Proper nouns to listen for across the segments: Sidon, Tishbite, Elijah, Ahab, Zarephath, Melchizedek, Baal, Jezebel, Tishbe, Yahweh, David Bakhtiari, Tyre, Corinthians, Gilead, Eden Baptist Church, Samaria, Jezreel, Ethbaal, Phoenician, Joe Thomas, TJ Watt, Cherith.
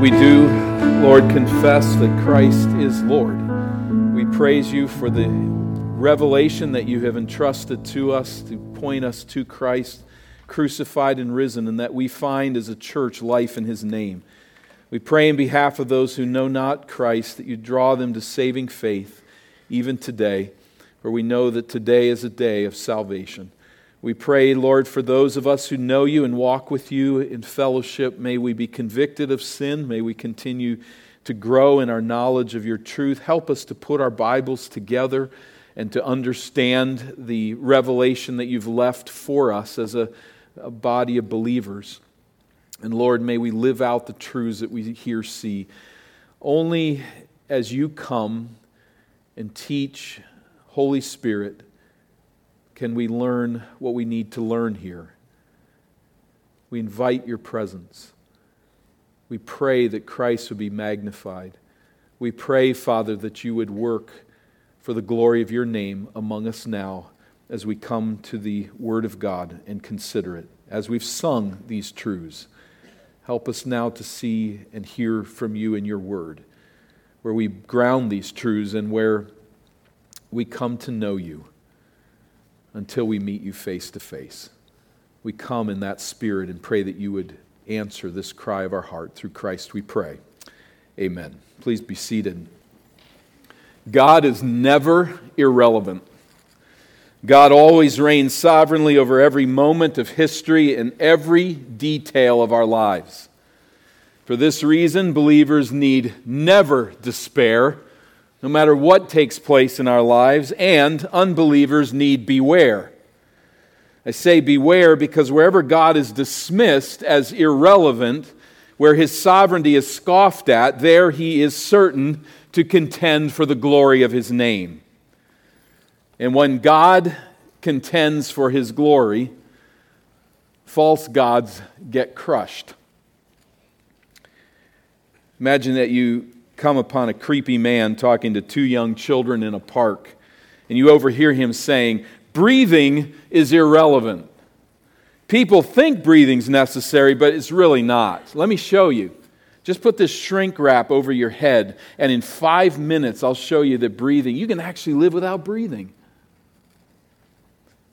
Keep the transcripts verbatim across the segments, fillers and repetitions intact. We do, Lord, confess that Christ is Lord. We praise you for the revelation that you have entrusted to us to point us to Christ, crucified and risen, and that we find as a church life in his name. We pray in behalf of those who know not Christ that you draw them to saving faith, even today, for we know that today is a day of salvation. We pray, Lord, for those of us who know you and walk with you in fellowship, may we be convicted of sin. May we continue to grow in our knowledge of your truth. Help us to put our Bibles together and to understand the revelation that you've left for us as a, a body of believers. And Lord, may we live out the truths that we here see. Only as you come and teach, Holy Spirit, can we learn what we need to learn here. We invite your presence. We pray that Christ would be magnified. We pray, Father, that you would work for the glory of your name among us now as we come to the Word of God and consider it. As we've sung these truths, help us now to see and hear from you in your Word, where we ground these truths and where we come to know you. Until we meet you face to face. We come in that spirit and pray that you would answer this cry of our heart. Through Christ we pray. Amen. Please be seated. God is never irrelevant. God always reigns sovereignly over every moment of history and every detail of our lives. For this reason, believers need never despair, no matter what takes place in our lives, and unbelievers need beware. I say beware because wherever God is dismissed as irrelevant, where his sovereignty is scoffed at, there he is certain to contend for the glory of his name. And when God contends for his glory, false gods get crushed. Imagine that you come upon a creepy man talking to two young children in a park, and you overhear him saying, breathing is irrelevant. People think breathing's necessary, but it's really not. Let me show you. Just put this shrink wrap over your head, and in five minutes I'll show you that breathing, you can actually live without breathing.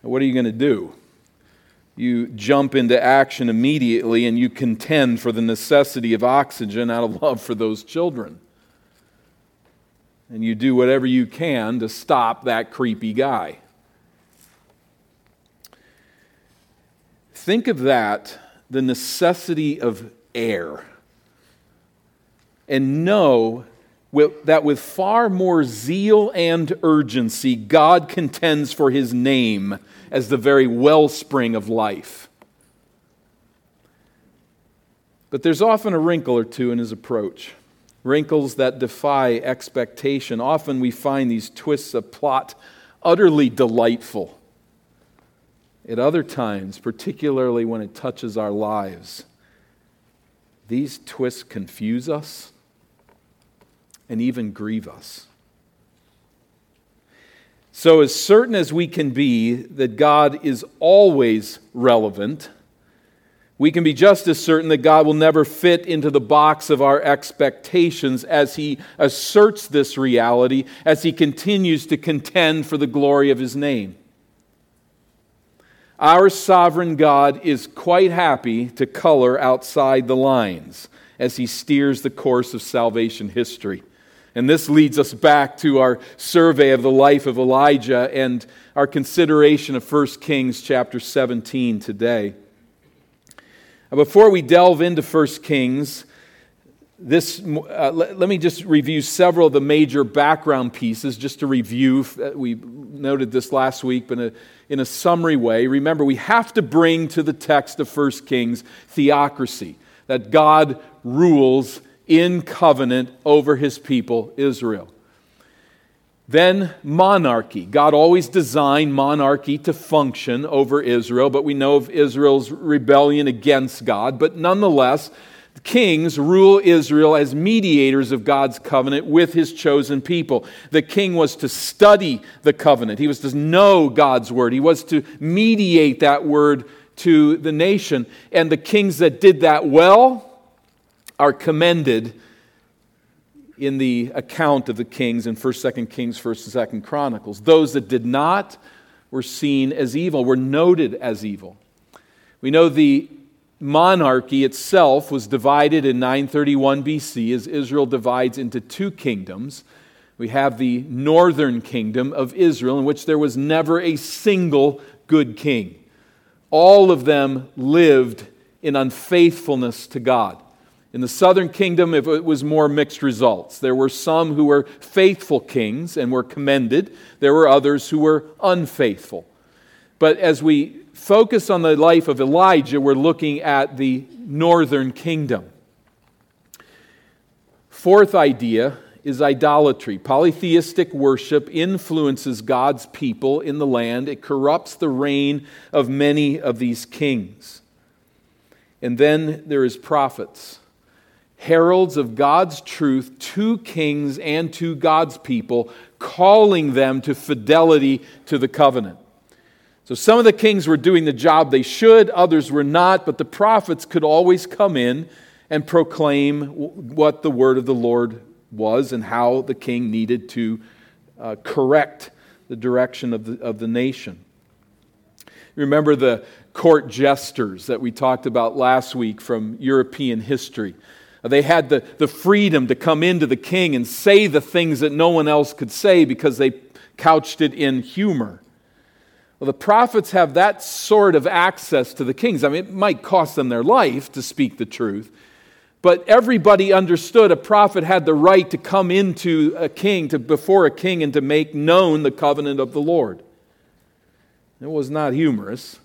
Now, what are you going to do? You jump into action immediately, and you contend for the necessity of oxygen out of love for those children. And you do whatever you can to stop that creepy guy. Think of that, the necessity of air. And know that with far more zeal and urgency, God contends for his name as the very wellspring of life. But there's often a wrinkle or two in his approach. Wrinkles that defy expectation. Often we find these twists of plot utterly delightful. At other times, particularly when it touches our lives, these twists confuse us and even grieve us. So as certain as we can be that God is always relevant, we can be just as certain that God will never fit into the box of our expectations as he asserts this reality, as he continues to contend for the glory of his name. Our sovereign God is quite happy to color outside the lines as he steers the course of salvation history. And this leads us back to our survey of the life of Elijah and our consideration of First Kings chapter seventeen today. Before we delve into First Kings, this uh, let, let me just review several of the major background pieces, just to review. We noted this last week, but in a, in a summary way. Remember, we have to bring to the text of First Kings theocracy, that God rules in covenant over his people, Israel. Then monarchy. God always designed monarchy to function over Israel, but we know of Israel's rebellion against God. But nonetheless, kings rule Israel as mediators of God's covenant with his chosen people. The king was to study the covenant. He was to know God's word. He was to mediate that word to the nation. And the kings that did that well are commended in the account of the kings in First, Second Kings, First and Second Chronicles. Those that did not were seen as evil, were noted as evil. We know the monarchy itself was divided in nine thirty-one B C as Israel divides into two kingdoms. We have the northern kingdom of Israel, in which there was never a single good king. All of them lived in unfaithfulness to God. In the southern kingdom, it was more mixed results. There were some who were faithful kings and were commended. There were others who were unfaithful. But as we focus on the life of Elijah, we're looking at the northern kingdom. Fourth idea is idolatry. Polytheistic worship influences God's people in the land. It corrupts the reign of many of these kings. And then there is prophets, heralds of God's truth to kings and to God's people, calling them to fidelity to the covenant. So some of the kings were doing the job they should, others were not, but the prophets could always come in and proclaim what the word of the Lord was and how the king needed to uh, correct the direction of the, of the nation. Remember the court jesters that we talked about last week from European history. They had the, the freedom to come into the king and say the things that no one else could say because they couched it in humor. Well, the prophets have that sort of access to the kings. I mean, it might cost them their life to speak the truth, but everybody understood a prophet had the right to come into a king, to before a king, and to make known the covenant of the Lord. It was not humorous.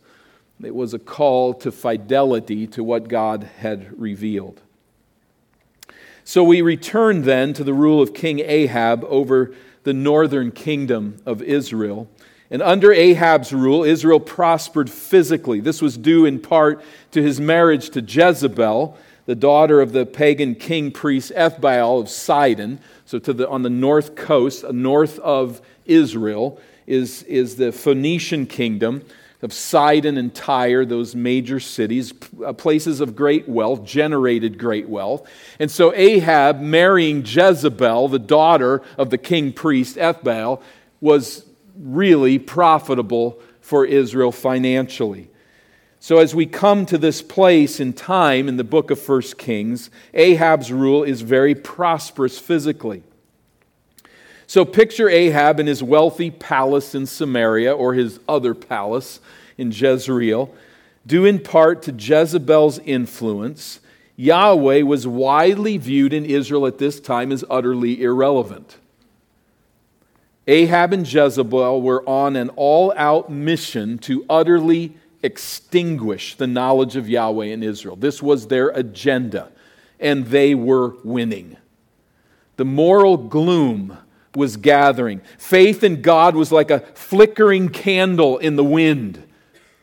It was a call to fidelity to what God had revealed. So we return then to the rule of King Ahab over the northern kingdom of Israel. And under Ahab's rule, Israel prospered physically. This was due in part to his marriage to Jezebel, the daughter of the pagan king-priest Ethbaal of Sidon. So to the, on the north coast, north of Israel, is, is the Phoenician kingdom of Sidon and Tyre, those major cities, places of great wealth, generated great wealth. And so Ahab marrying Jezebel, the daughter of the king-priest Ethbaal, was really profitable for Israel financially. So as we come to this place in time in the book of First Kings, Ahab's rule is very prosperous physically. So picture Ahab in his wealthy palace in Samaria, or his other palace in Jezreel. Due in part to Jezebel's influence, Yahweh was widely viewed in Israel at this time as utterly irrelevant. Ahab and Jezebel were on an all-out mission to utterly extinguish the knowledge of Yahweh in Israel. This was their agenda, and they were winning. The moral gloom was gathering. Faith in God was like a flickering candle in the wind.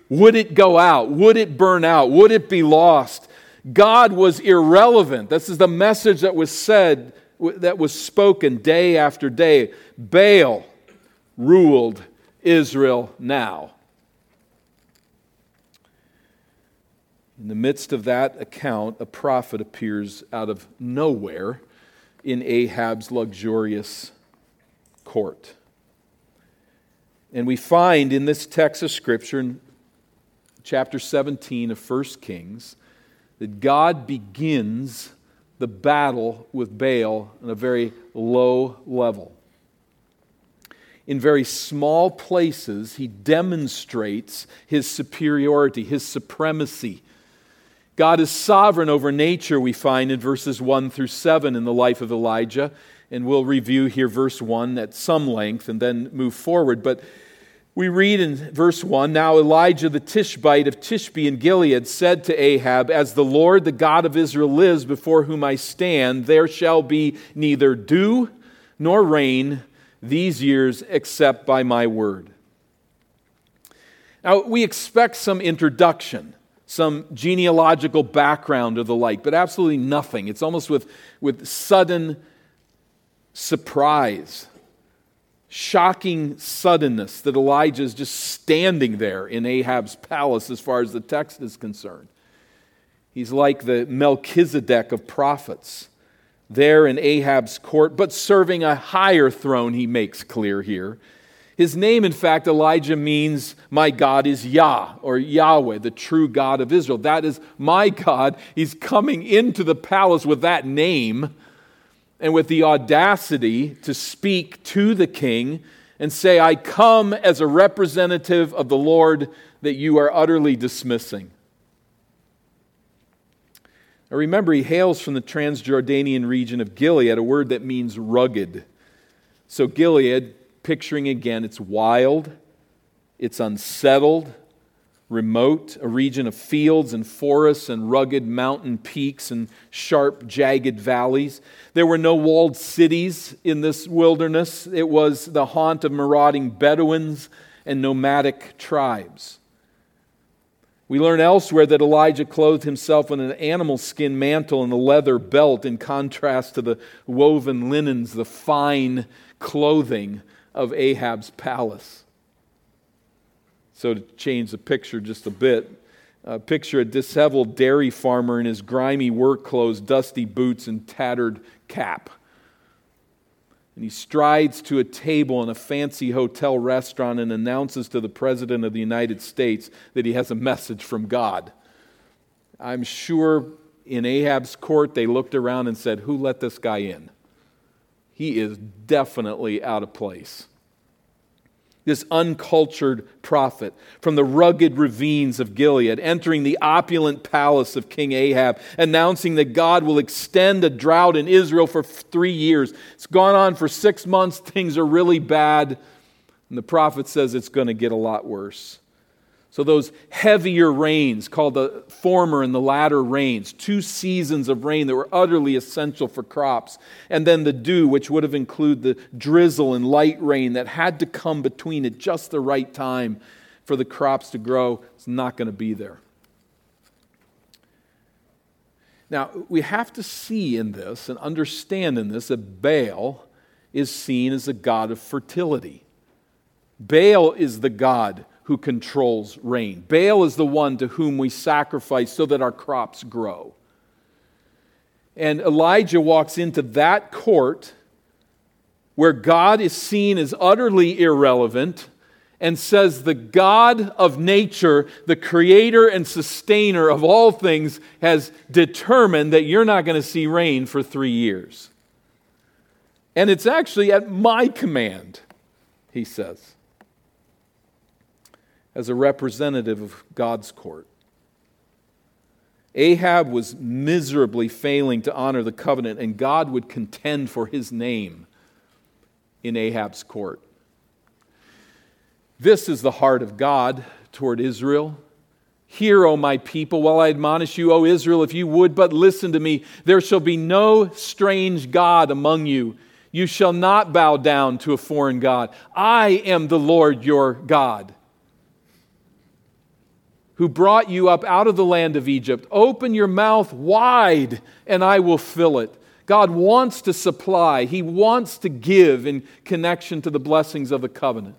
Would it go out? Would it burn out? Would it be lost? God was irrelevant. This is the message that was said, that was spoken day after day. Baal ruled Israel now. In the midst of that account, a prophet appears out of nowhere in Ahab's luxurious court. And we find in this text of Scripture, in chapter seventeen of First Kings, that God begins the battle with Baal on a very low level. In very small places, he demonstrates his superiority, his supremacy. God is sovereign over nature, we find in verses one through seven in the life of Elijah. And we'll review here verse one at some length and then move forward. But we read in verse one, "Now Elijah the Tishbite of Tishbe in Gilead said to Ahab, 'As the Lord, the God of Israel, lives before whom I stand, there shall be neither dew nor rain these years except by my word.'" Now, we expect some introduction, some genealogical background or the like, but absolutely nothing. It's almost with, with sudden surprise, shocking suddenness that Elijah is just standing there in Ahab's palace as far as the text is concerned. He's like the Melchizedek of prophets, there in Ahab's court, but serving a higher throne, he makes clear here. His name, in fact, Elijah, means my God is Yah, or Yahweh, the true God of Israel. That is my God. He's coming into the palace with that name and with the audacity to speak to the king and say, I come as a representative of the Lord that you are utterly dismissing. Now remember, he hails from the Transjordanian region of Gilead, a word that means rugged. So Gilead, picturing again, it's wild, it's unsettled, remote, a region of fields and forests and rugged mountain peaks and sharp, jagged valleys. There were no walled cities in this wilderness. It was the haunt of marauding Bedouins and nomadic tribes. We learn elsewhere that Elijah clothed himself in an animal skin mantle and a leather belt in contrast to the woven linens, the fine clothing of Ahab's palace. So to change the picture just a bit, uh, picture a disheveled dairy farmer in his grimy work clothes, dusty boots, and tattered cap. And he strides to a table in a fancy hotel restaurant and announces to the President of the United States that he has a message from God. I'm sure in Ahab's court they looked around and said, who let this guy in? He is definitely out of place. This uncultured prophet from the rugged ravines of Gilead, entering the opulent palace of King Ahab, announcing that God will extend a drought in Israel for three years. It's gone on for six months. Things are really bad. And the prophet says it's going to get a lot worse. So those heavier rains, called the former and the latter rains, two seasons of rain that were utterly essential for crops, and then the dew, which would have included the drizzle and light rain that had to come between at just the right time for the crops to grow, it's not going to be there. Now, we have to see in this and understand in this that Baal is seen as the god of fertility. Baal is the god who controls rain. Baal is the one to whom we sacrifice so that our crops grow. And Elijah walks into that court where God is seen as utterly irrelevant and says the God of nature, the creator and sustainer of all things, has determined that you're not going to see rain for three years. And it's actually at my command, he says, as a representative of God's court. Ahab was miserably failing to honor the covenant, and God would contend for his name in Ahab's court. This is the heart of God toward Israel. Hear, O my people, while I admonish you, O Israel, if you would but listen to me. There shall be no strange god among you. You shall not bow down to a foreign god. I am the Lord your God, who brought you up out of the land of Egypt. Open your mouth wide, and I will fill it. God wants to supply. He wants to give in connection to the blessings of the covenant.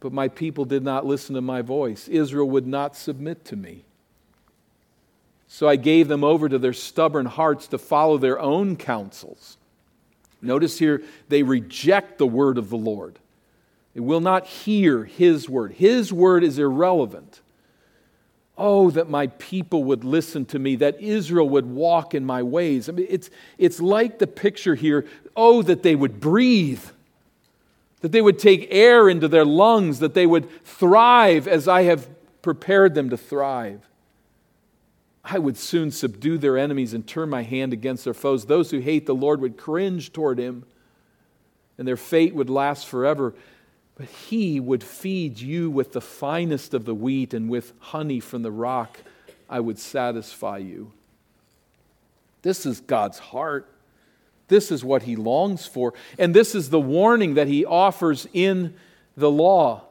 But my people did not listen to my voice. Israel would not submit to me. So I gave them over to their stubborn hearts to follow their own counsels. Notice here, they reject the word of the Lord. It will not hear His word. His word is irrelevant. Oh, that my people would listen to me, that Israel would walk in my ways. I mean, it's, it's like the picture here. Oh, that they would breathe, that they would take air into their lungs, that they would thrive as I have prepared them to thrive. I would soon subdue their enemies and turn my hand against their foes. Those who hate the Lord would cringe toward Him, and their fate would last forever. But He would feed you with the finest of the wheat, and with honey from the rock I would satisfy you. This is God's heart. This is what He longs for. And this is the warning that He offers in the law,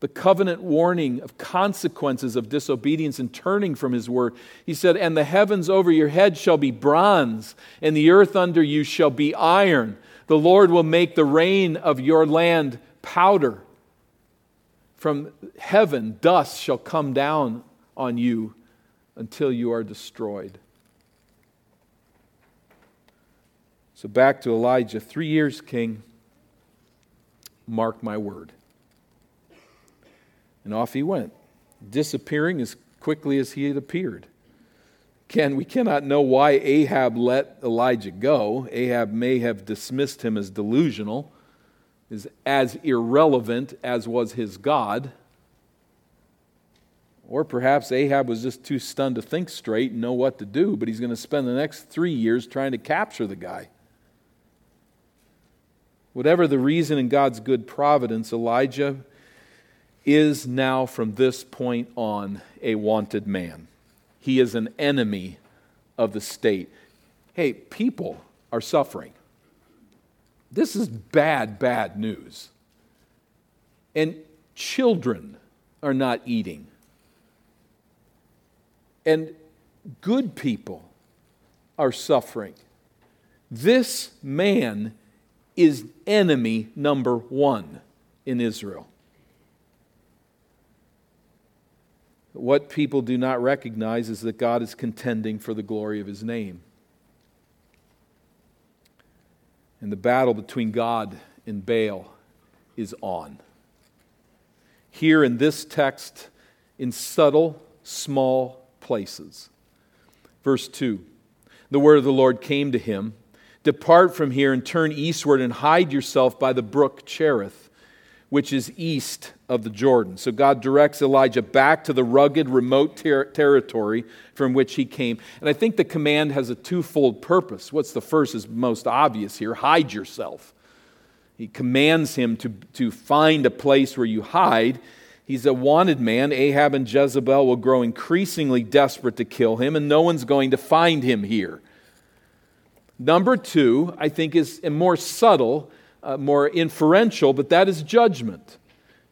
the covenant warning of consequences of disobedience and turning from His word. He said, and the heavens over your head shall be bronze, and the earth under you shall be iron. The Lord will make the rain of your land powder. From heaven, dust shall come down on you until you are destroyed. So back to Elijah. Three years, king, mark my word. And off he went, disappearing as quickly as he had appeared. Again, we cannot know why Ahab let Elijah go. Ahab may have dismissed him as delusional, is as irrelevant as was his God. Or perhaps Ahab was just too stunned to think straight and know what to do, but he's going to spend the next three years trying to capture the guy. Whatever the reason, in God's good providence, Elijah is now from this point on a wanted man. He is an enemy of the state. Hey, people are suffering. This is bad, bad news. And children are not eating. And good people are suffering. This man is enemy number one in Israel. What people do not recognize is that God is contending for the glory of his name. And the battle between God and Baal is on. Here in this text, in subtle, small places. Verse two, the word of the Lord came to him, depart from here and turn eastward and hide yourself by the brook Cherith, which is east of the Jordan. So God directs Elijah back to the rugged, remote ter- territory from which he came. And I think the command has a twofold purpose. What's the first is most obvious here, hide yourself. He commands him to, to find a place where you hide. He's a wanted man. Ahab and Jezebel will grow increasingly desperate to kill him, and no one's going to find him here. Number two, I think, is more subtle, uh, more inferential, but that is judgment.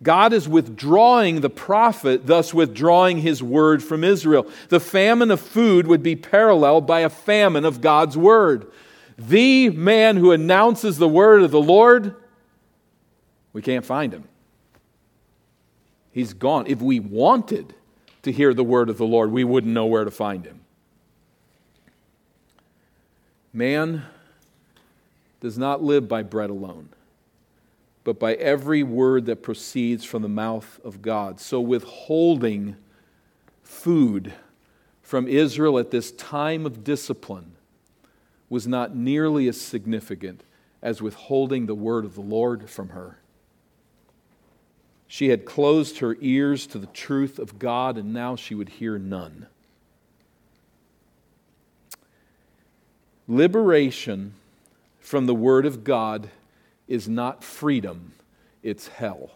God is withdrawing the prophet, thus withdrawing his word from Israel. The famine of food would be paralleled by a famine of God's word. The man who announces the word of the Lord, we can't find him. He's gone. If we wanted to hear the word of the Lord, we wouldn't know where to find him. Man does not live by bread alone, but by every word that proceeds from the mouth of God. So withholding food from Israel at this time of discipline was not nearly as significant as withholding the word of the Lord from her. She had closed her ears to the truth of God, and now she would hear none. Liberation from the word of God is not freedom, it's hell.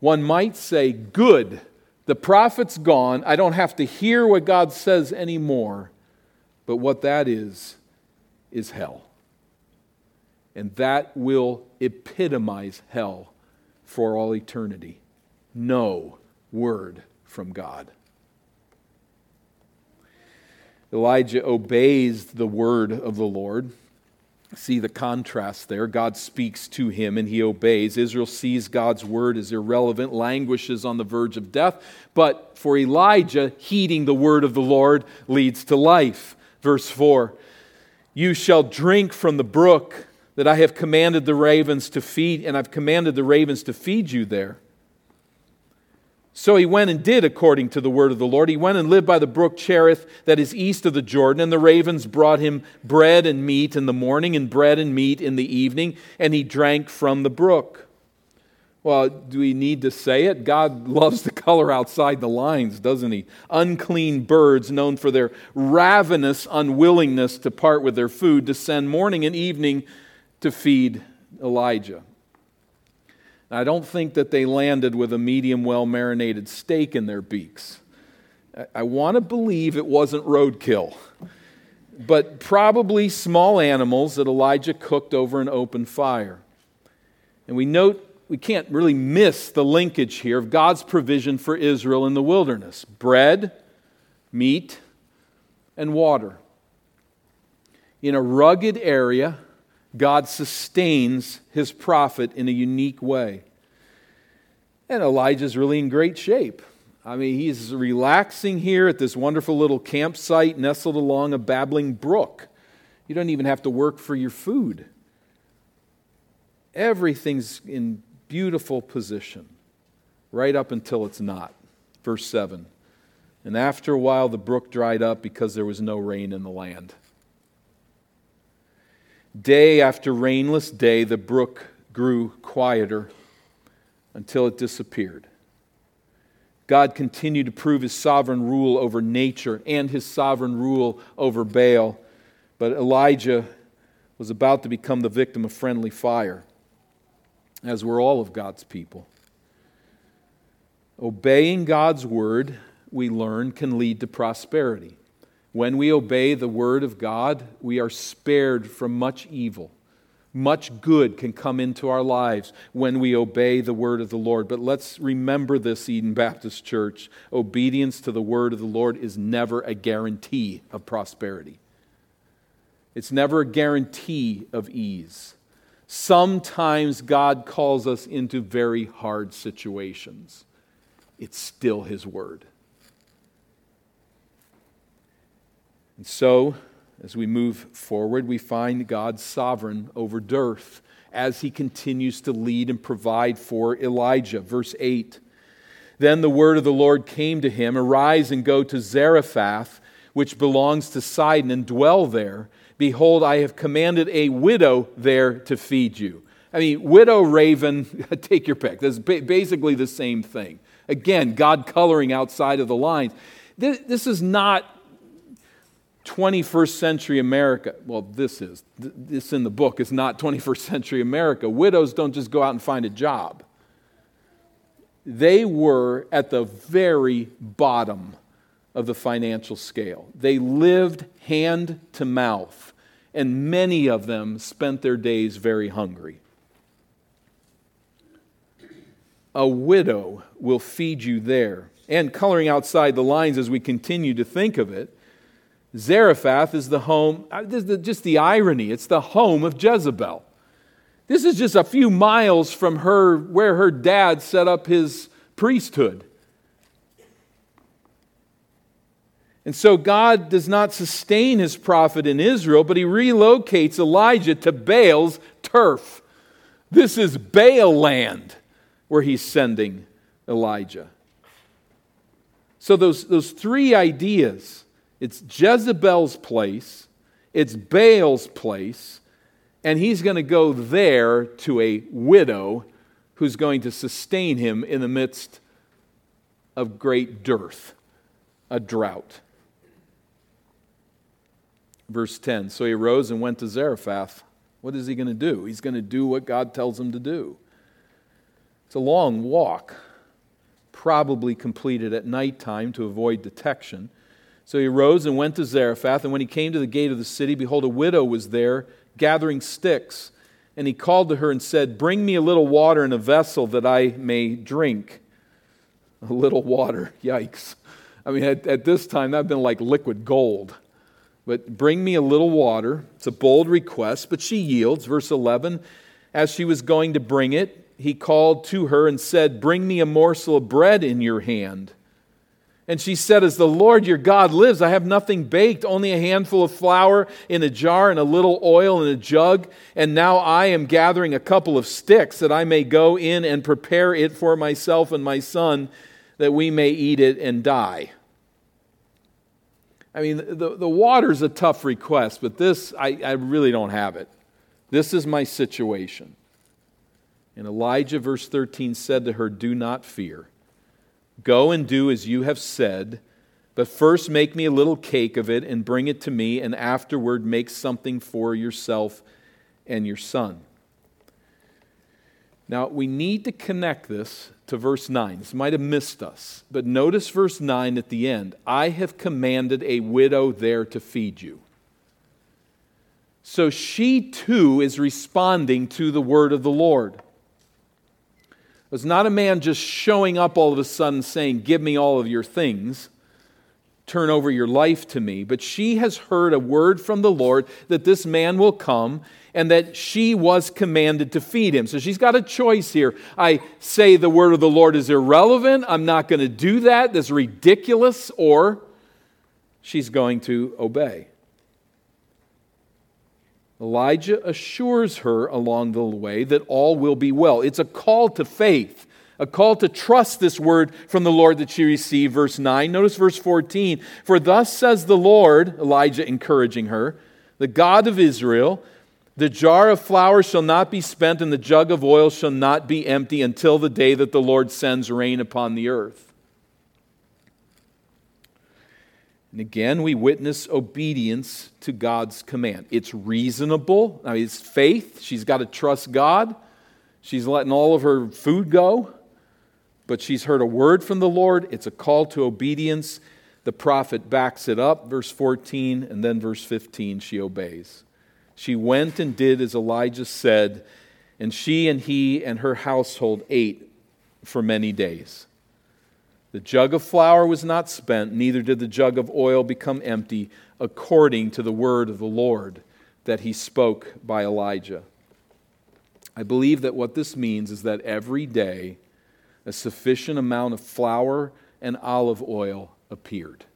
One might say, good, the prophet's gone, I don't have to hear what God says anymore, but what that is, is hell. And that will epitomize hell for all eternity. No word from God. Elijah obeys the word of the Lord. See the contrast there. God speaks to him and he obeys. Israel sees God's word as irrelevant, languishes on the verge of death. But for Elijah, heeding the word of the Lord leads to life. Verse four, you shall drink from the brook that I have commanded the ravens to feed, and I've commanded the ravens to feed you there. So he went and did according to the word of the Lord. He went and lived by the brook Cherith that is east of the Jordan, and the ravens brought him bread and meat in the morning and bread and meat in the evening, and he drank from the brook. Well, do we need to say it? God loves to color outside the lines, doesn't he? Unclean birds, known for their ravenous unwillingness to part with their food, descend morning and evening to feed Elijah. I don't think that they landed with a medium well-marinated steak in their beaks. I want to believe it wasn't roadkill, but probably small animals that Elijah cooked over an open fire. And we note, we can't really miss the linkage here of God's provision for Israel in the wilderness. Bread, meat, and water. In a rugged area, God sustains his prophet in a unique way. And Elijah's really in great shape. I mean, he's relaxing here at this wonderful little campsite nestled along a babbling brook. You don't even have to work for your food. Everything's in beautiful position, right up until it's not. Verse seven, and after a while the brook dried up because there was no rain in the land. Day after rainless day, the brook grew quieter until it disappeared. God continued to prove his sovereign rule over nature and his sovereign rule over Baal, but Elijah was about to become the victim of friendly fire, as were all of God's people. Obeying God's word, we learn, can lead to prosperity. When we obey the word of God, we are spared from much evil. Much good can come into our lives when we obey the word of the Lord. But let's remember this, Eden Baptist Church. Obedience to the word of the Lord is never a guarantee of prosperity. It's never a guarantee of ease. Sometimes God calls us into very hard situations. It's still his word. And so, as we move forward, we find God sovereign over dearth as he continues to lead and provide for Elijah. Verse eight, then the word of the Lord came to him, arise and go to Zarephath, which belongs to Sidon, and dwell there. Behold, I have commanded a widow there to feed you. I mean, widow, raven, take your pick. That's basically the same thing. Again, God coloring outside of the lines. This is not twenty-first century America. Well, this is. This in the book is not twenty-first century America. Widows don't just go out and find a job. They were at the very bottom of the financial scale. They lived hand to mouth, and many of them spent their days very hungry. A widow will feed you there. And coloring outside the lines as we continue to think of it, Zarephath is the home, just the irony, it's the home of Jezebel. This is just a few miles from her, where her dad set up his priesthood. And so God does not sustain his prophet in Israel, but he relocates Elijah to Baal's turf. This is Baal land where he's sending Elijah. So those, those three ideas, it's Jezebel's place, it's Baal's place, and he's going to go there to a widow who's going to sustain him in the midst of great dearth, a drought. Verse ten, so he arose and went to Zarephath. What is he going to do? He's going to do what God tells him to do. It's a long walk, probably completed at nighttime to avoid detection. So he arose and went to Zarephath, and when he came to the gate of the city, behold, a widow was there gathering sticks. And he called to her and said, bring me a little water in a vessel that I may drink. A little water, yikes. I mean, at, at this time, that would have been like liquid gold. But bring me a little water. It's a bold request, but she yields. Verse eleven, as she was going to bring it, he called to her and said, bring me a morsel of bread in your hand. And she said, as the Lord your God lives, I have nothing baked, only a handful of flour in a jar and a little oil in a jug. And now I am gathering a couple of sticks that I may go in and prepare it for myself and my son, that we may eat it and die. I mean, the, the water's a tough request, but this, I, I really don't have it. This is my situation. And Elijah, verse thirteen, said to her, do not fear. Go and do as you have said, but first make me a little cake of it and bring it to me, and afterward make something for yourself and your son. Now, we need to connect this to verse nine. This might have missed us, but notice verse nine at the end. I have commanded a widow there to feed you. So she too is responding to the word of the Lord. It's not a man just showing up all of a sudden saying, give me all of your things. turn over your life to me. But she has heard a word from the Lord that this man will come and that she was commanded to feed him. So she's got a choice here. I say the word of the Lord is irrelevant. I'm not going to do that. That's ridiculous. Or she's going to obey. Elijah assures her along the way that all will be well. It's a call to faith, a call to trust this word from the Lord that she received. Verse nine, notice verse fourteen. For thus says the Lord, Elijah encouraging her, the God of Israel, the jar of flour shall not be spent and the jug of oil shall not be empty until the day that the Lord sends rain upon the earth. And again, we witness obedience to God's command. It's reasonable. I mean, it's faith. She's got to trust God. She's letting all of her food go. But she's heard a word from the Lord. It's a call to obedience. The prophet backs it up. Verse fourteen and then verse fifteen, she obeys. She went and did as Elijah said, and she and he and her household ate for many days. The jug of flour was not spent, neither did the jug of oil become empty, according to the word of the Lord that he spoke by Elijah. I believe that what this means is that every day a sufficient amount of flour and olive oil appeared.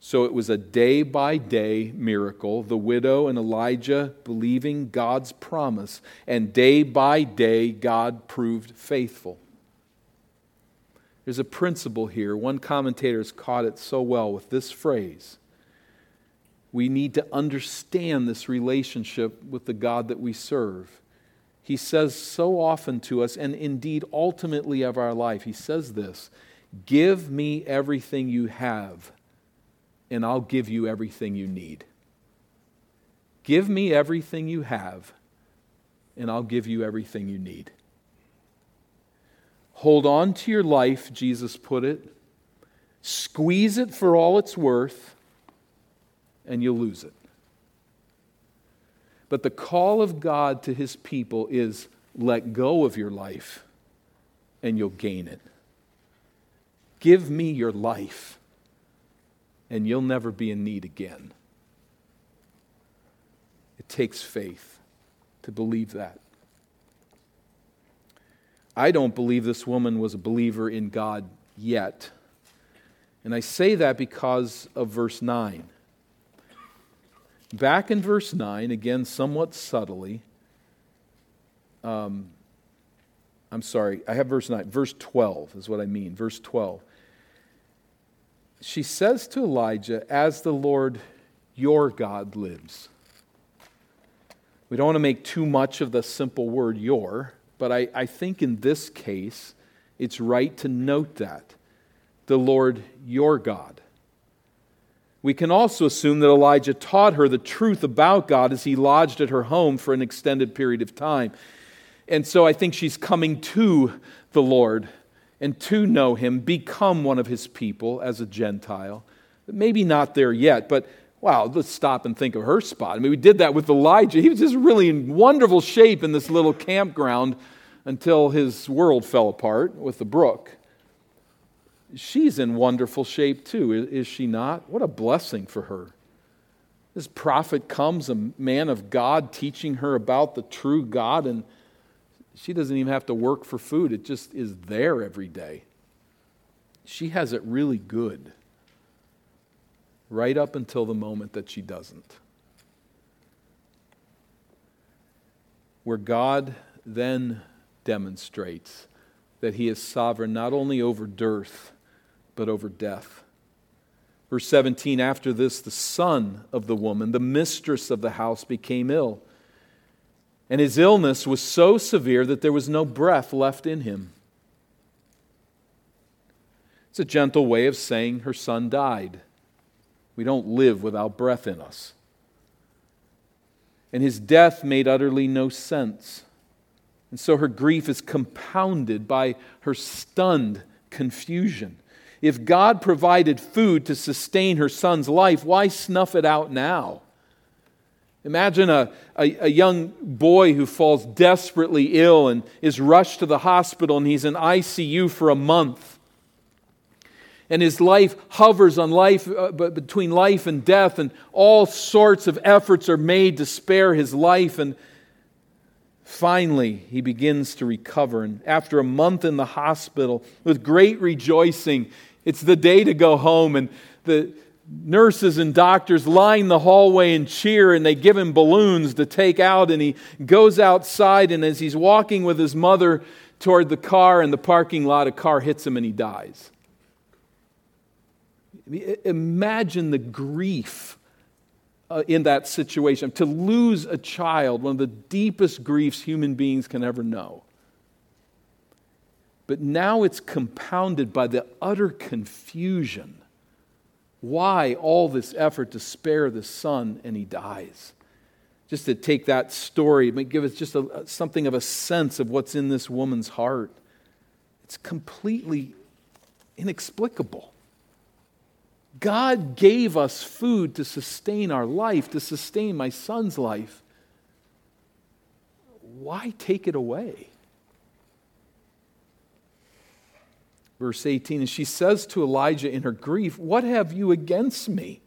So it was a day-by-day miracle, the widow and Elijah believing God's promise, and day by day God proved faithful. There's a principle here. One commentator has caught it so well with this phrase. We need to understand this relationship with the God that we serve. He says so often to us, and indeed ultimately of our life, he says this, give me everything you have, and I'll give you everything you need. Give me everything you have, and I'll give you everything you need. Hold on to your life, Jesus put it. Squeeze it for all it's worth, and you'll lose it. But the call of God to his people is let go of your life, and you'll gain it. Give me your life, and you'll never be in need again. It takes faith to believe that. I don't believe this woman was a believer in God yet. And I say that because of verse nine. Back in verse nine, again, somewhat subtly. Um, I'm sorry, I have verse nine. Verse twelve is what I mean. Verse twelve. She says to Elijah, as the Lord your God lives. We don't want to make too much of the simple word your. But I, I think in this case, it's right to note that. The Lord, your God. We can also assume that Elijah taught her the truth about God as he lodged at her home for an extended period of time. And so I think she's coming to the Lord and to know him, become one of his people as a Gentile. Maybe not there yet, but wow, let's stop and think of her spot. I mean, we did that with Elijah. He was just really in wonderful shape in this little campground until his world fell apart with the brook. She's in wonderful shape too, is she not? What a blessing for her. This prophet comes, a man of God, teaching her about the true God, and she doesn't even have to work for food. It just is there every day. She has it really good. Right up until the moment that she doesn't. Where God then demonstrates that he is sovereign not only over dearth, but over death. Verse seventeen, after this, the son of the woman, the mistress of the house, became ill. And his illness was so severe that there was no breath left in him. It's a gentle way of saying her son died. We don't live without breath in us. And his death made utterly no sense. And so her grief is compounded by her stunned confusion. If God provided food to sustain her son's life, why snuff it out now? Imagine a, a, a young boy who falls desperately ill and is rushed to the hospital and he's in I C U for a month. and his life hovers on life uh, between life and death, and all sorts of efforts are made to spare his life, and finally he begins to recover. And after a month in the hospital, with great rejoicing, it's the day to go home, and the nurses and doctors line the hallway and cheer, and they give him balloons to take out, and he goes outside, and as he's walking with his mother toward the car in the parking lot, a car hits him and he dies. Imagine the grief in that situation. To lose a child, one of the deepest griefs human beings can ever know. But now it's compounded by the utter confusion. Why all this effort to spare the son and he dies? Just to take that story, it might give us just a, something of a sense of what's in this woman's heart. It's completely inexplicable. God gave us food to sustain our life, to sustain my son's life. Why take it away? Verse eighteen, and she says to Elijah in her grief, "What have you against me,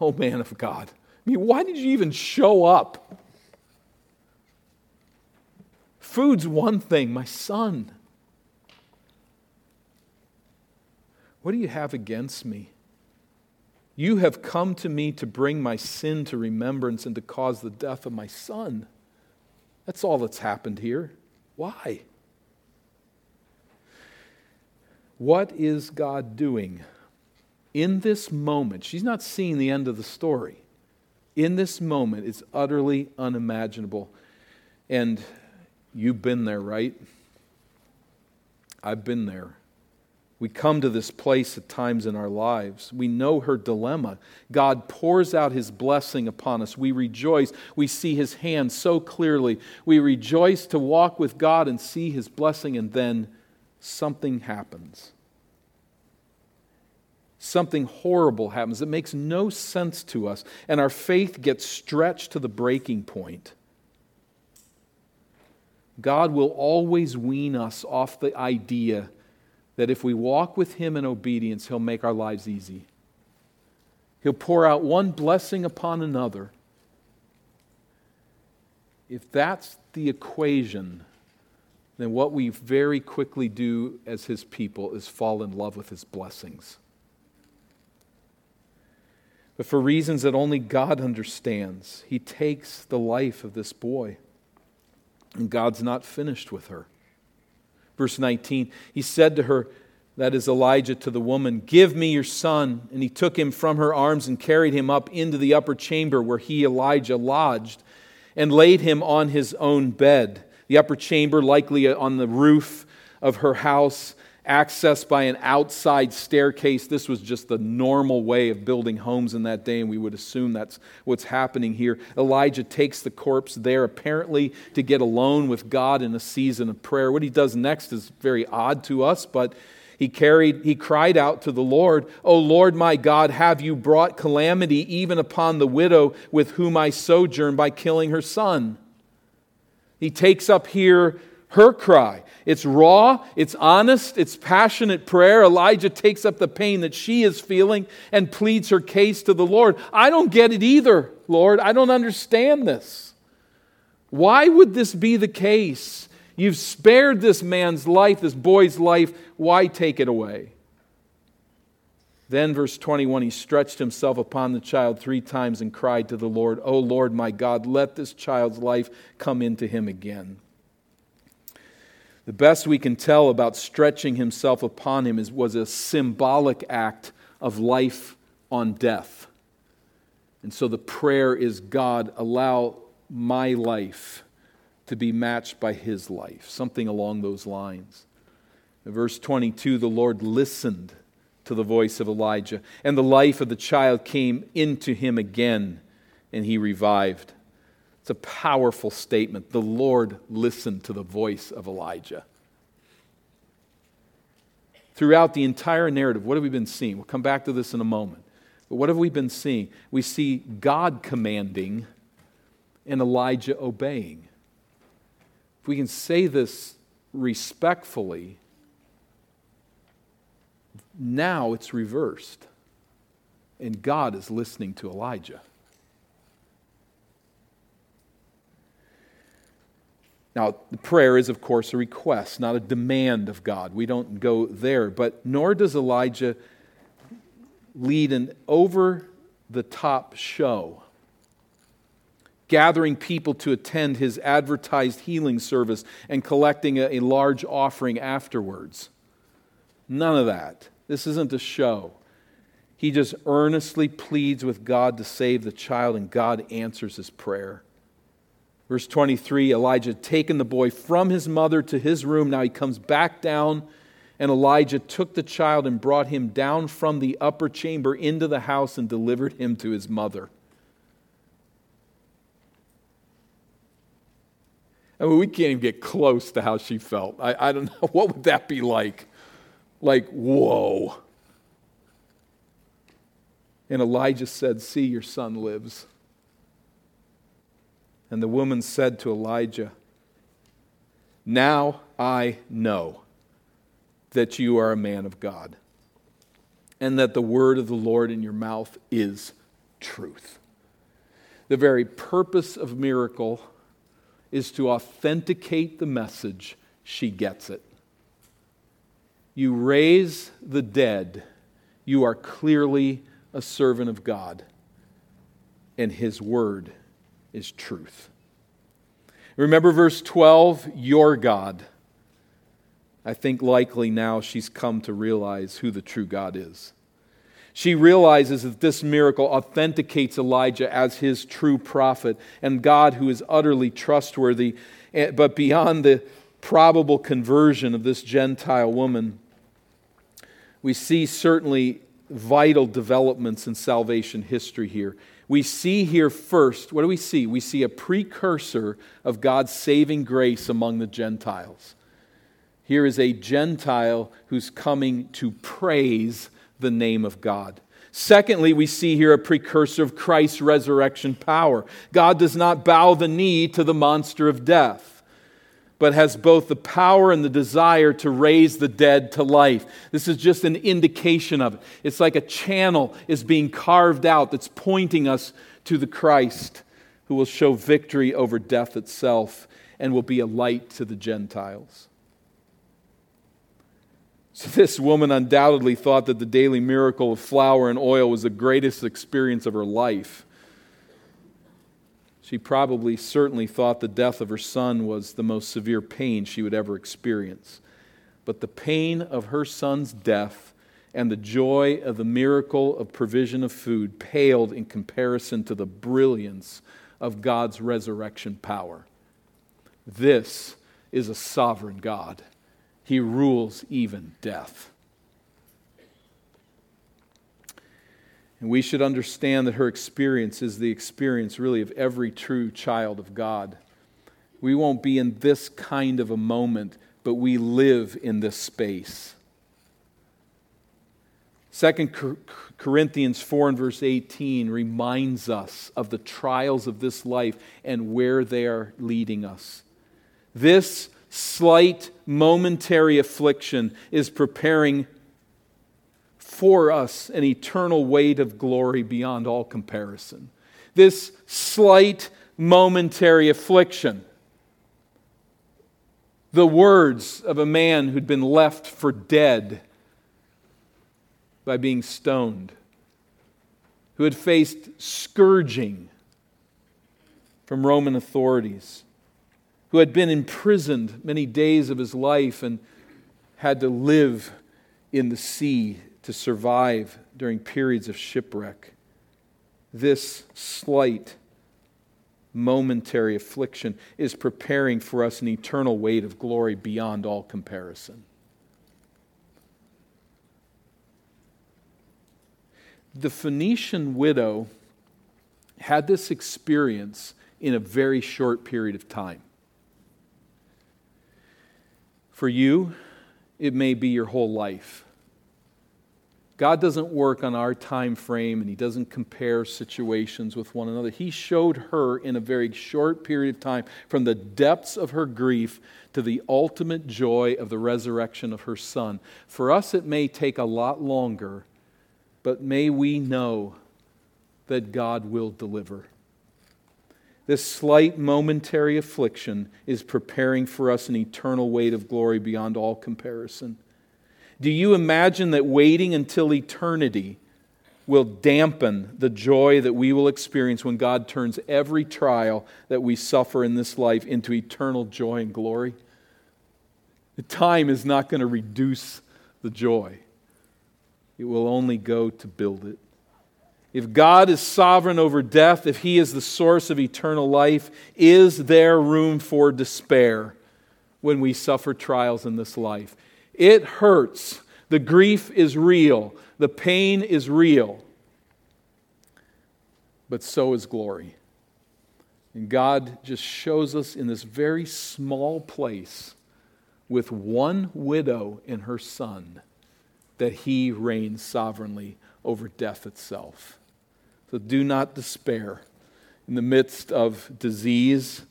O man of God?" I mean, why did you even show up? Food's one thing, my son. What do you have against me? You have come to me to bring my sin to remembrance and to cause the death of my son. That's all that's happened here. Why? What is God doing? In this moment, she's not seeing the end of the story. In this moment, it's utterly unimaginable. And you've been there, right? I've been there. We come to this place at times in our lives. We know her dilemma. God pours out his blessing upon us. We rejoice. We see his hand so clearly. We rejoice to walk with God and see his blessing, and then something happens. Something horrible happens. It makes no sense to us, and our faith gets stretched to the breaking point. God will always wean us off the idea that if we walk with him in obedience, he'll make our lives easy. He'll pour out one blessing upon another. If that's the equation, then what we very quickly do as his people is fall in love with his blessings. But for reasons that only God understands, he takes the life of this boy. And God's not finished with her. Verse nineteen, he said to her, that is Elijah to the woman, "Give me your son." And he took him from her arms and carried him up into the upper chamber where he, Elijah, lodged, and laid him on his own bed. The upper chamber, likely on the roof of her house, accessed by an outside staircase. This was just the normal way of building homes in that day, and we would assume that's what's happening here. Elijah takes the corpse there, apparently to get alone with God in a season of prayer. What he does next is very odd to us, but he carried, he cried out to the Lord, "O Lord my God, have you brought calamity even upon the widow with whom I sojourn by killing her son?" He takes up here her cry. It's raw, it's honest, it's passionate prayer. Elijah takes up the pain that she is feeling and pleads her case to the Lord. I don't get it either, Lord. I don't understand this. Why would this be the case? You've spared this man's life, this boy's life. Why take it away? Then, verse twenty-one, he stretched himself upon the child three times and cried to the Lord, "O Lord, my God, let this child's life come into him again." The best we can tell about stretching himself upon him is, was a symbolic act of life on death. And so the prayer is, God, allow my life to be matched by his life. Something along those lines. In verse twenty-two, the Lord listened to the voice of Elijah, and the life of the child came into him again, and he revived. It's a powerful statement. The Lord listened to the voice of Elijah. Throughout the entire narrative, what have we been seeing? We'll come back to this in a moment. But what have we been seeing? We see God commanding and Elijah obeying. If we can say this respectfully, Now it's reversed. And God is listening to Elijah. Now, the prayer is, of course, a request, not a demand of God. We don't go there. But nor does Elijah lead an over-the-top show, gathering people to attend his advertised healing service and collecting a, a large offering afterwards. None of that. This isn't a show. He just earnestly pleads with God to save the child, and God answers his prayer. Verse twenty-three, Elijah had taken the boy from his mother to his room. Now he comes back down, and Elijah took the child and brought him down from the upper chamber into the house and delivered him to his mother. I mean, we can't even get close to how she felt. I, I don't know. What would that be like? Like, whoa. And Elijah said, "See, your son lives." And the woman said to Elijah, "Now I know that you are a man of God, and that the word of the Lord in your mouth is truth." The very purpose of miracle is to authenticate the message. She gets it. You raise the dead. You are clearly a servant of God, and his word is truth. Remember verse twelve, your God. I think likely now she's come to realize who the true God is. She realizes that this miracle authenticates Elijah as his true prophet and God who is utterly trustworthy. But beyond the probable conversion of this Gentile woman, we see certainly vital developments in salvation history here. We see here first, what do we see? We see a precursor of God's saving grace among the Gentiles. Here is a Gentile who's coming to praise the name of God. Secondly, we see here a precursor of Christ's resurrection power. God does not bow the knee to the monster of death, but has both the power and the desire to raise the dead to life. This is just an indication of it. It's like a channel is being carved out that's pointing us to the Christ who will show victory over death itself and will be a light to the Gentiles. So this woman undoubtedly thought that the daily miracle of flour and oil was the greatest experience of her life. She probably certainly thought the death of her son was the most severe pain she would ever experience. But the pain of her son's death and the joy of the miracle of provision of food paled in comparison to the brilliance of God's resurrection power. This is a sovereign God. He rules even death. And we should understand that her experience is the experience really of every true child of God. We won't be in this kind of a moment, but we live in this space. Second Corinthians four and verse eighteen reminds us of the trials of this life and where they are leading us. This slight momentary affliction is preparing for us an eternal weight of glory beyond all comparison. This slight momentary affliction, the words of a man who'd been left for dead by being stoned, who had faced scourging from Roman authorities, who had been imprisoned many days of his life and had to live in the sea to survive during periods of shipwreck. This slight momentary affliction is preparing for us an eternal weight of glory beyond all comparison. The Phoenician widow had this experience in a very short period of time. For you, it may be your whole life. God doesn't work on our time frame, and he doesn't compare situations with one another. He showed her in a very short period of time, from the depths of her grief to the ultimate joy of the resurrection of her son. For us, it may take a lot longer, but may we know that God will deliver. This slight momentary affliction is preparing for us an eternal weight of glory beyond all comparison. Do you imagine that waiting until eternity will dampen the joy that we will experience when God turns every trial that we suffer in this life into eternal joy and glory? The time is not going to reduce the joy. It will only go to build it. If God is sovereign over death, if He is the source of eternal life, is there room for despair when we suffer trials in this life? It hurts. The grief is real. The pain is real. But so is glory. And God just shows us in this very small place with one widow and her son that He reigns sovereignly over death itself. So do not despair in the midst of disease,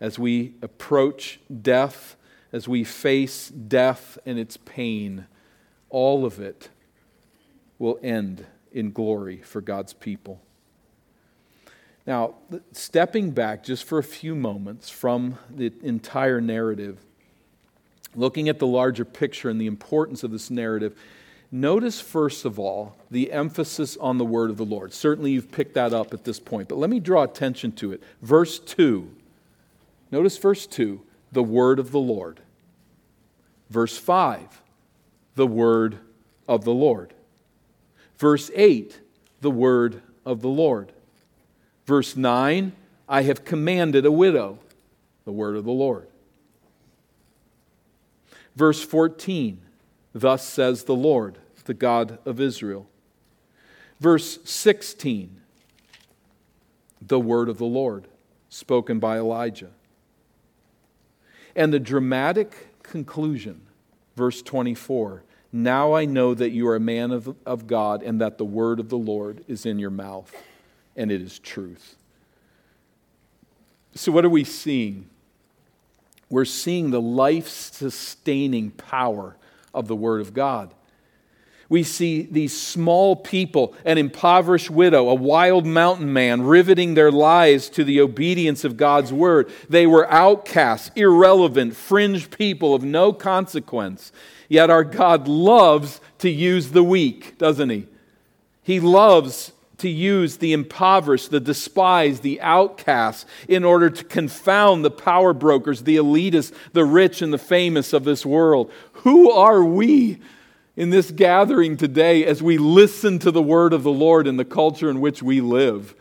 as we approach death, as we face death and its pain. All of it will end in glory for God's people. Now, stepping back just for a few moments from the entire narrative, looking at the larger picture and the importance of this narrative, notice first of all the emphasis on the word of the Lord. Certainly you've picked that up at this point, but let me draw attention to it. Verse two. Notice verse two. The word of the Lord. Verse five, the word of the Lord. Verse eight, the word of the Lord. Verse nine, I have commanded a widow, the word of the Lord. Verse fourteen, thus says the Lord, the God of Israel. Verse sixteen, the word of the Lord, spoken by Elijah. And the dramatic conclusion, verse twenty-four, now I know that you are a man of, of God and that the word of the Lord is in your mouth and it is truth. So what are we seeing? We're seeing the life-sustaining power of the word of God. We see these small people, an impoverished widow, a wild mountain man, riveting their lives to the obedience of God's word. They were outcasts, irrelevant, fringe people of no consequence. Yet our God loves to use the weak, doesn't He? He loves to use the impoverished, the despised, the outcasts in order to confound the power brokers, the elitists, the rich and the famous of this world. Who are we in this gathering today, as we listen to the word of the Lord in the culture in which we live?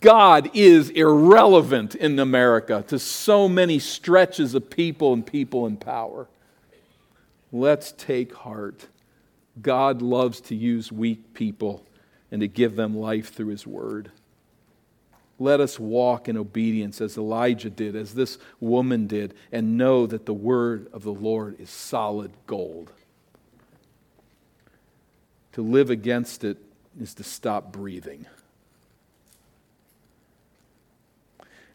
God is irrelevant in America to so many stretches of people and people in power. Let's take heart. God loves to use weak people and to give them life through His word. Let us walk in obedience as Elijah did, as this woman did, and know that the word of the Lord is solid gold. To live against it is to stop breathing.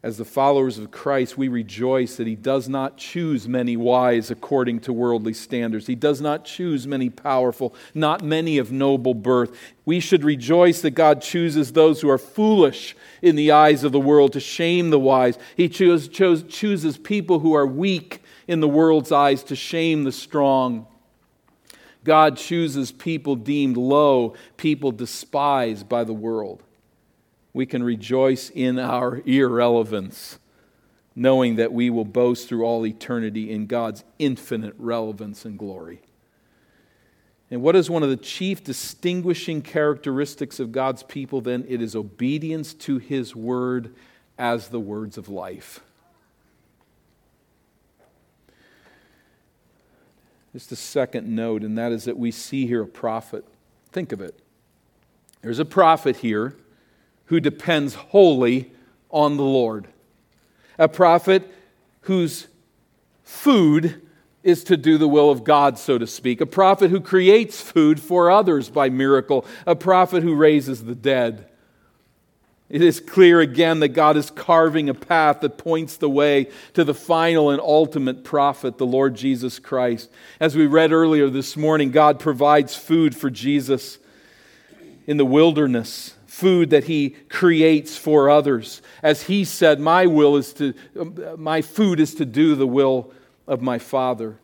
As the followers of Christ, we rejoice that He does not choose many wise according to worldly standards. He does not choose many powerful, not many of noble birth. We should rejoice that God chooses those who are foolish in the eyes of the world to shame the wise. He choose, chose, chooses people who are weak in the world's eyes to shame the strong. God chooses people deemed low, people despised by the world. We can rejoice in our irrelevance, knowing that we will boast through all eternity in God's infinite relevance and glory. And what is one of the chief distinguishing characteristics of God's people then? It is obedience to His word as the words of life. Just a second note, and that is that we see here a prophet. Think of it. There's a prophet here who depends wholly on the Lord. A prophet whose food is to do the will of God, so to speak. A prophet who creates food for others by miracle. A prophet who raises the dead. It is clear again that God is carving a path that points the way to the final and ultimate prophet, the Lord Jesus Christ. As we read earlier this morning, God provides food for Jesus in the wilderness, food that He creates for others. As He said, "My will is to, my food is to do the will of my Father."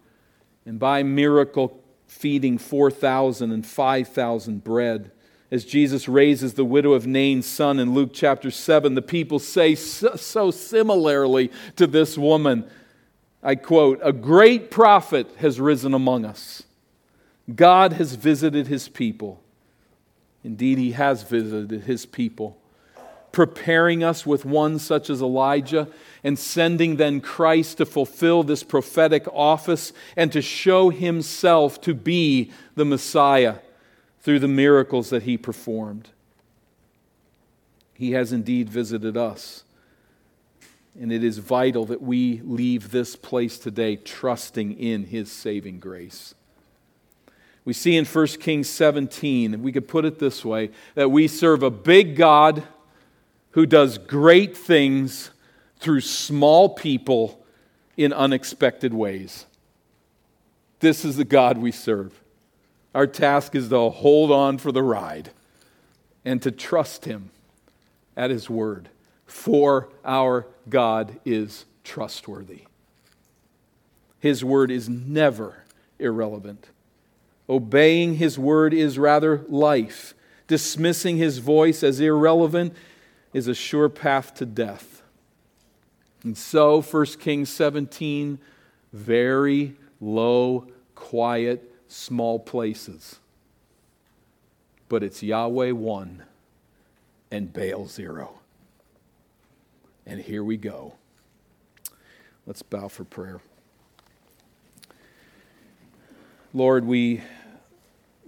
And by miracle feeding four thousand and five thousand bread. As Jesus raises the widow of Nain's son in Luke chapter seven, the people say so, so similarly to this woman, I quote, "A great prophet has risen among us. God has visited His people." Indeed, He has visited His people, preparing us with one such as Elijah and sending then Christ to fulfill this prophetic office and to show Himself to be the Messiah through the miracles that He performed. He has indeed visited us. And it is vital that we leave this place today trusting in His saving grace. We see in First Kings seventeen, if we could put it this way, that we serve a big God who does great things through small people in unexpected ways. This is the God we serve. Our task is to hold on for the ride and to trust Him at His word. For our God is trustworthy. His word is never irrelevant. Obeying His word is rather life. Dismissing His voice as irrelevant is a sure path to death. And so, First Kings seventeen, very low, quiet, small places. But it's Yahweh one and Baal zero. And here we go. Let's bow for prayer. Lord, we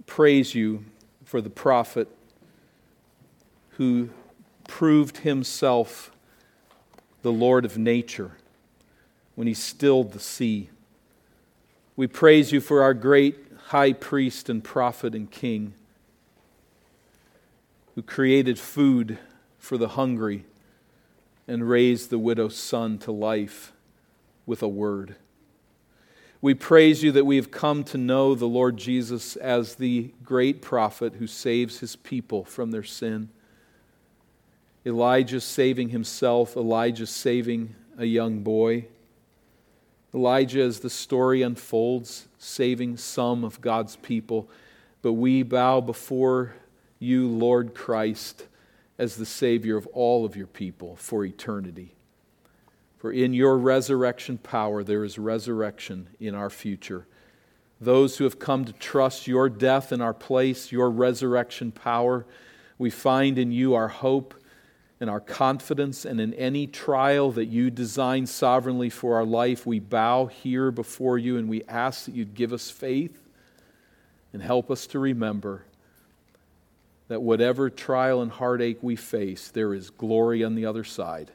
praise You for the prophet who proved Himself the Lord of nature when He stilled the sea. We praise You for our great high priest and prophet and king who created food for the hungry and raised the widow's son to life with a word. We praise You that we have come to know the Lord Jesus as the great prophet who saves His people from their sin. Elijah saving himself, Elijah saving a young boy. Elijah, as the story unfolds, saving some of God's people. But we bow before You, Lord Christ, as the Savior of all of Your people for eternity. For in Your resurrection power, there is resurrection in our future. Those who have come to trust Your death in our place, Your resurrection power, we find in You our hope and our confidence, and in any trial that You design sovereignly for our life, we bow here before You and we ask that You'd give us faith and help us to remember that whatever trial and heartache we face, there is glory on the other side.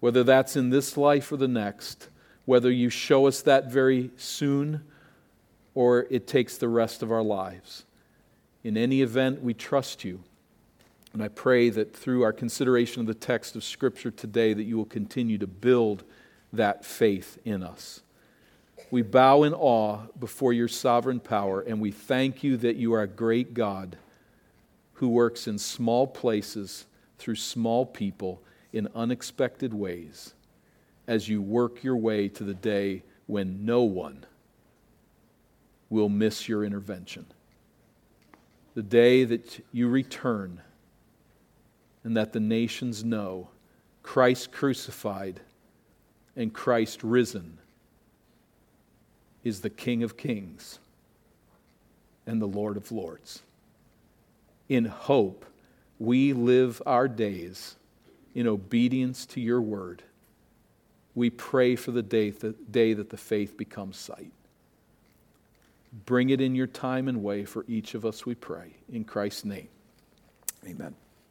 Whether that's in this life or the next, whether You show us that very soon or it takes the rest of our lives. In any event, we trust You. And I pray that through our consideration of the text of Scripture today that You will continue to build that faith in us. We bow in awe before Your sovereign power, and we thank You that You are a great God who works in small places through small people in unexpected ways as You work Your way to the day when no one will miss Your intervention. The day that You return, and that the nations know Christ crucified and Christ risen is the King of kings and the Lord of lords. In hope, we live our days in obedience to Your word. We pray for the day that the faith becomes sight. Bring it in Your time and way for each of us, we pray. In Christ's name, amen.